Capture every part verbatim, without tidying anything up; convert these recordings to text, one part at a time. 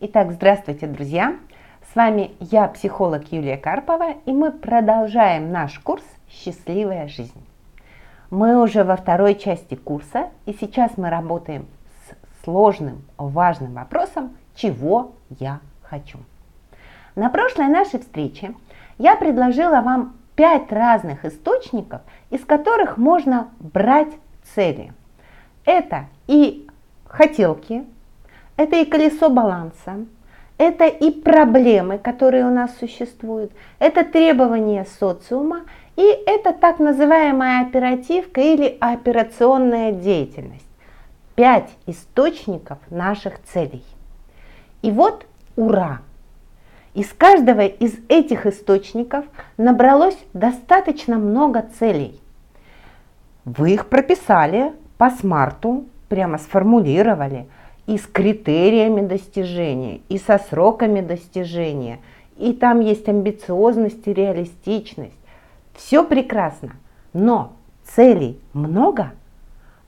Итак, здравствуйте, друзья! С вами я, психолог Юлия Карпова, и мы продолжаем наш курс «Счастливая жизнь». Мы уже во второй части курса, и сейчас мы работаем с сложным, важным вопросом «Чего я хочу?». На прошлой нашей встрече я предложила вам пять разных источников, из которых можно брать цели. Это и хотелки, это и колесо баланса, это и проблемы, которые у нас существуют, это требования социума, и это так называемая оперативка или операционная деятельность. Пять источников наших целей. И вот ура! Из каждого из этих источников набралось достаточно много целей. Вы их прописали по смарту, прямо сформулировали, и с критериями достижения, и со сроками достижения, и там есть амбициозность и реалистичность. Все прекрасно, но целей много,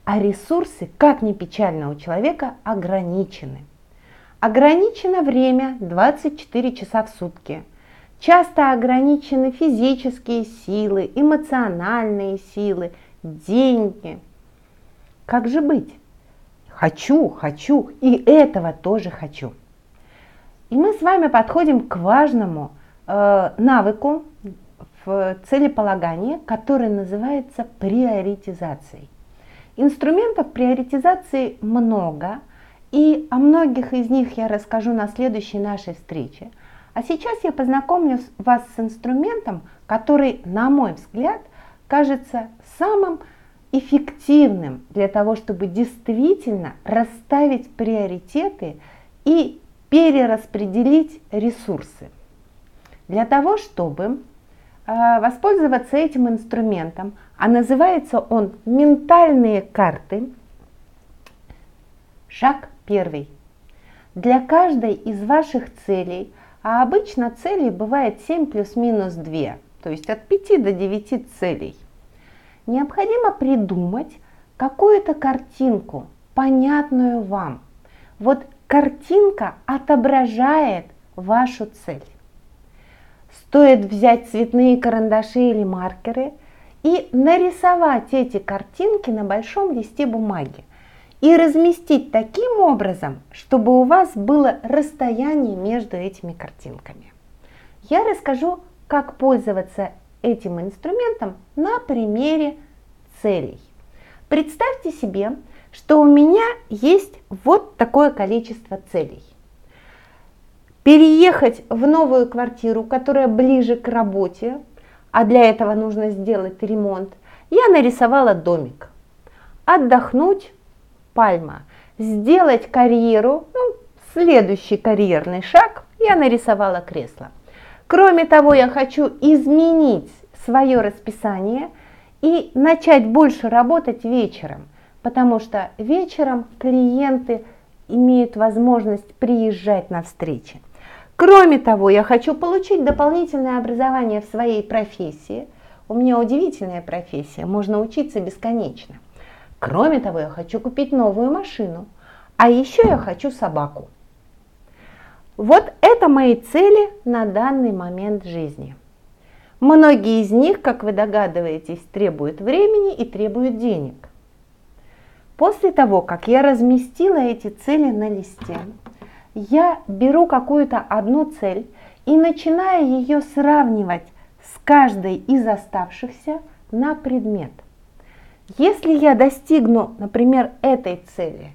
а ресурсы, как ни печально, у человека ограничены. Ограничено время двадцать четыре часа в сутки. Часто ограничены физические силы, эмоциональные силы, деньги. Как же быть? Хочу, хочу, и этого тоже хочу. И мы с вами подходим к важному э, навыку в целеполагании, который называется приоритизацией. Инструментов приоритизации много, и о многих из них я расскажу на следующей нашей встрече. А сейчас я познакомлю вас с инструментом, который, на мой взгляд, кажется самым эффективным для того, чтобы действительно расставить приоритеты и перераспределить ресурсы. Для того, чтобы э, воспользоваться этим инструментом, а называется он «Ментальные карты», шаг первый. Для каждой из ваших целей, а обычно целей бывает семь плюс-минус два, то есть от пяти до девяти целей, необходимо придумать какую-то картинку, понятную вам. Вот картинка отображает вашу цель. Стоит взять цветные карандаши или маркеры и нарисовать эти картинки на большом листе бумаги и разместить таким образом, чтобы у вас было расстояние между этими картинками. Я расскажу, как пользоваться этим инструментом на примере целей. Представьте себе, что у меня есть вот такое количество целей. Переехать в новую квартиру, которая ближе к работе, а для этого нужно сделать ремонт, я нарисовала домик. Отдохнуть — пальма. Сделать карьеру, ну, следующий карьерный шаг, я нарисовала кресло. Кроме того, я хочу изменить свое расписание и начать больше работать вечером, потому что вечером клиенты имеют возможность приезжать на встречи. Кроме того, я хочу получить дополнительное образование в своей профессии. У меня удивительная профессия, можно учиться бесконечно. Кроме того, я хочу купить новую машину, а еще я хочу собаку. Вот это мои цели на данный момент жизни. Многие из них, как вы догадываетесь, требуют времени и требуют денег. После того, как я разместила эти цели на листе, я беру какую-то одну цель и начинаю ее сравнивать с каждой из оставшихся на предмет. Если я достигну, например, этой цели,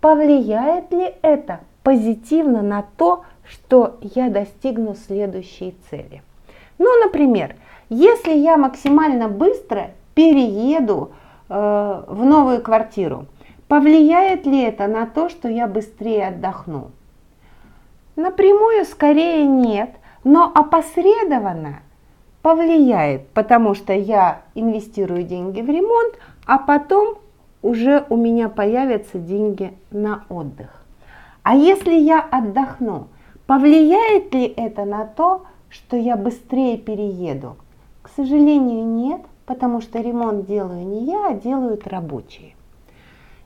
повлияет ли это позитивно на то, что я достигну следующей цели? Ну, например, если я максимально быстро перееду э, в новую квартиру, повлияет ли это на то, что я быстрее отдохну? Напрямую скорее нет, но опосредованно повлияет, потому что я инвестирую деньги в ремонт, а потом уже у меня появятся деньги на отдых. А если я отдохну, повлияет ли это на то, что я быстрее перееду? К сожалению, нет, потому что ремонт делаю не я, а делают рабочие.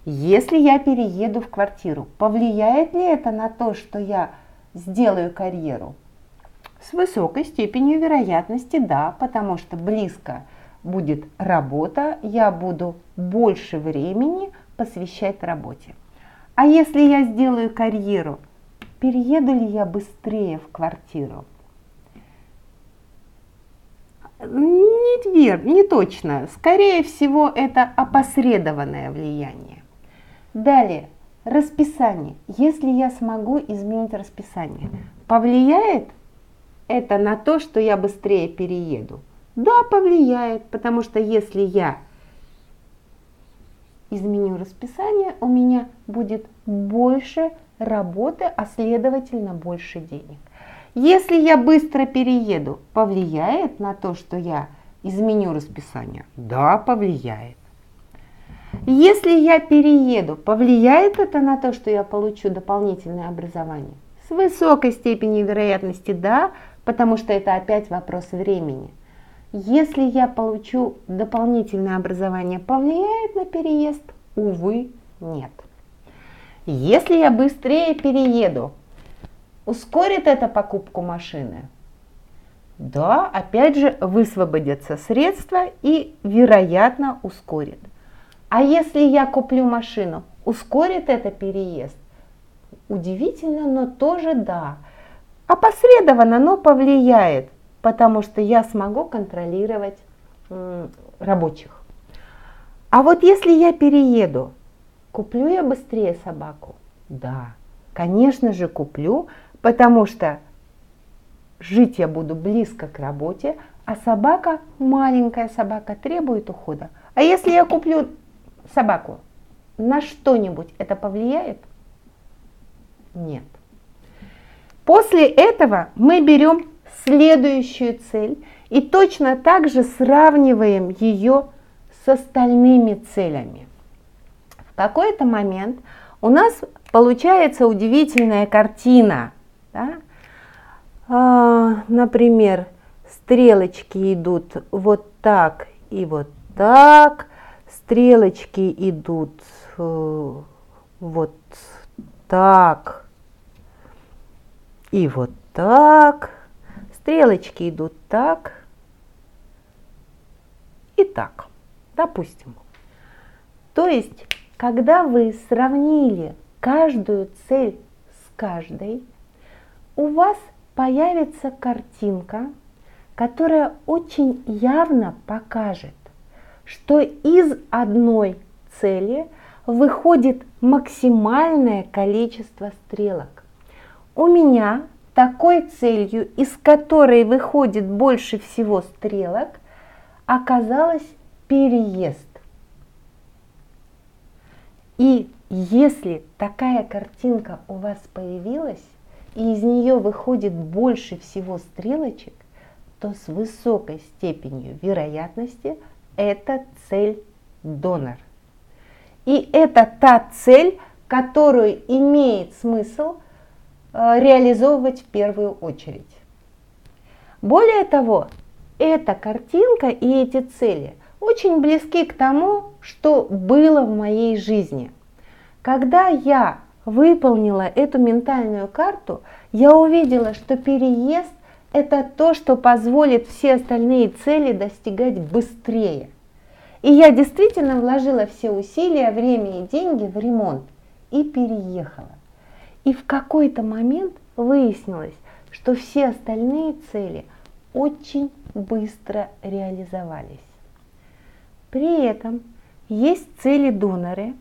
Если я перееду в квартиру, повлияет ли это на то, что я сделаю карьеру? С высокой степенью вероятности да, потому что близко будет работа, я буду больше времени посвящать работе. А если я сделаю карьеру, перееду ли я быстрее в квартиру? Нет, вер, не точно. Скорее всего, это опосредованное влияние. Далее, расписание. Если я смогу изменить расписание, повлияет это на то, что я быстрее перееду? Да, повлияет, потому что если я изменю расписание, у меня будет больше работы, а следовательно больше денег. Если я быстро перееду, повлияет на то, что я изменю расписание? Да, повлияет. Если я перееду, повлияет это на то, что я получу дополнительное образование? С высокой степенью вероятности да, потому что это опять вопрос времени. Если я получу дополнительное образование, повлияет на переезд? Увы, нет. Если я быстрее перееду, ускорит это покупку машины? Да, опять же, высвободятся средства и, вероятно, ускорит. А если я куплю машину, ускорит это переезд? Удивительно, но тоже да. Опосредованно, но повлияет, потому что я смогу контролировать м, рабочих. А вот если я перееду, куплю я быстрее собаку? Да, конечно же, куплю. Потому что жить я буду близко к работе, а собака, маленькая собака, требует ухода. А если я куплю собаку, на что-нибудь это повлияет? Нет. После этого мы берем следующую цель и точно так же сравниваем ее с остальными целями. В какой-то момент у нас получается удивительная картина. Да? А, например, стрелочки идут вот так и вот так, стрелочки идут э, вот так и вот так, стрелочки идут так и так, допустим. То есть, когда вы сравнили каждую цель с каждой, у вас появится картинка, которая очень явно покажет, что из одной цели выходит максимальное количество стрелок. У меня такой целью, из которой выходит больше всего стрелок, оказалось переезд. И если такая картинка у вас появилась, и из нее выходит больше всего стрелочек, то с высокой степенью вероятности это цель-донор. И это та цель, которую имеет смысл реализовывать в первую очередь. Более того, эта картинка и эти цели очень близки к тому, что было в моей жизни. Когда я выполнила эту ментальную карту, я увидела, что переезд – это то, что позволит все остальные цели достигать быстрее. И я действительно вложила все усилия, время и деньги в ремонт и переехала. И в какой-то момент выяснилось, что все остальные цели очень быстро реализовались. При этом есть цели-доноры,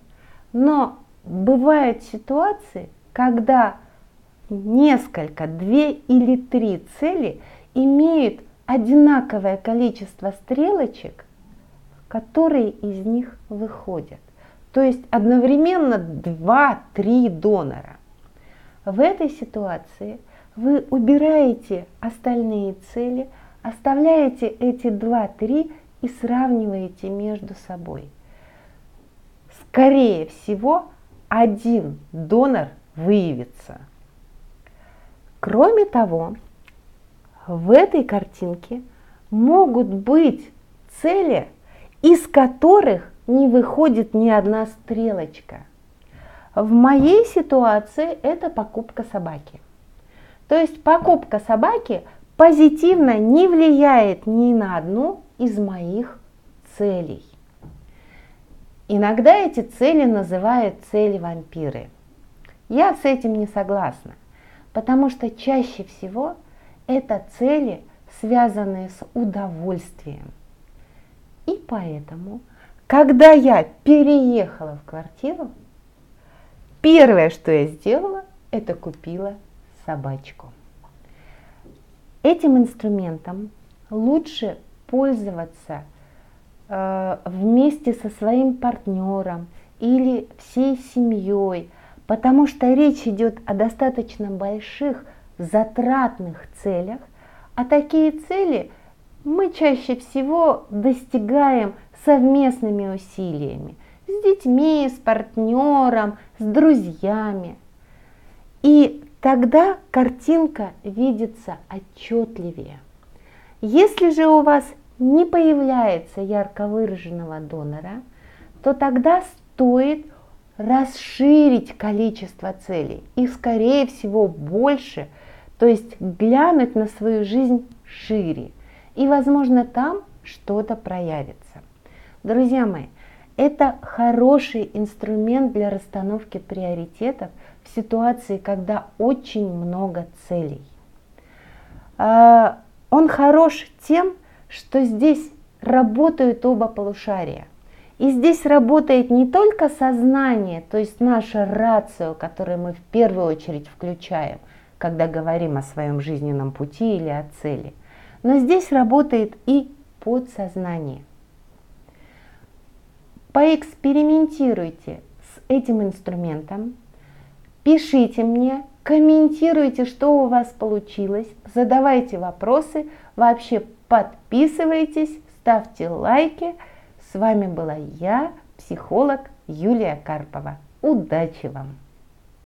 но бывают ситуации, когда несколько, две или три цели имеют одинаковое количество стрелочек, которые из них выходят. То есть одновременно два-три донора. В этой ситуации вы убираете остальные цели, оставляете эти два-три и сравниваете между собой. Скорее всего, один донор выявится. Кроме того, в этой картинке могут быть цели, из которых не выходит ни одна стрелочка. В моей ситуации это покупка собаки. То есть покупка собаки позитивно не влияет ни на одну из моих целей. Иногда эти цели называют цели вампиры. Я с этим не согласна, потому что чаще всего это цели, связанные с удовольствием. И поэтому, когда я переехала в квартиру, первое, что я сделала, это купила собачку. Этим инструментом лучше пользоваться э, вместе со своим партнером или всей семьей, потому что речь идет о достаточно больших затратных целях, а такие цели мы чаще всего достигаем совместными усилиями с детьми, с партнером, с друзьями. И тогда картинка видится отчетливее. Если же у вас не появляется ярко выраженного донора, то тогда стоит расширить количество целей и, скорее всего, больше, то есть глянуть на свою жизнь шире. И, возможно, там что-то проявится. Друзья мои, это хороший инструмент для расстановки приоритетов в ситуации, когда очень много целей. Он хорош тем, что здесь работают оба полушария. И здесь работает не только сознание, то есть наша рацио, которую мы в первую очередь включаем, когда говорим о своем жизненном пути или о цели, но здесь работает и подсознание. Поэкспериментируйте с этим инструментом, пишите мне, комментируйте, что у вас получилось, задавайте вопросы, вообще подписывайтесь, ставьте лайки. С вами была я, психолог Юлия Карпова. Удачи вам!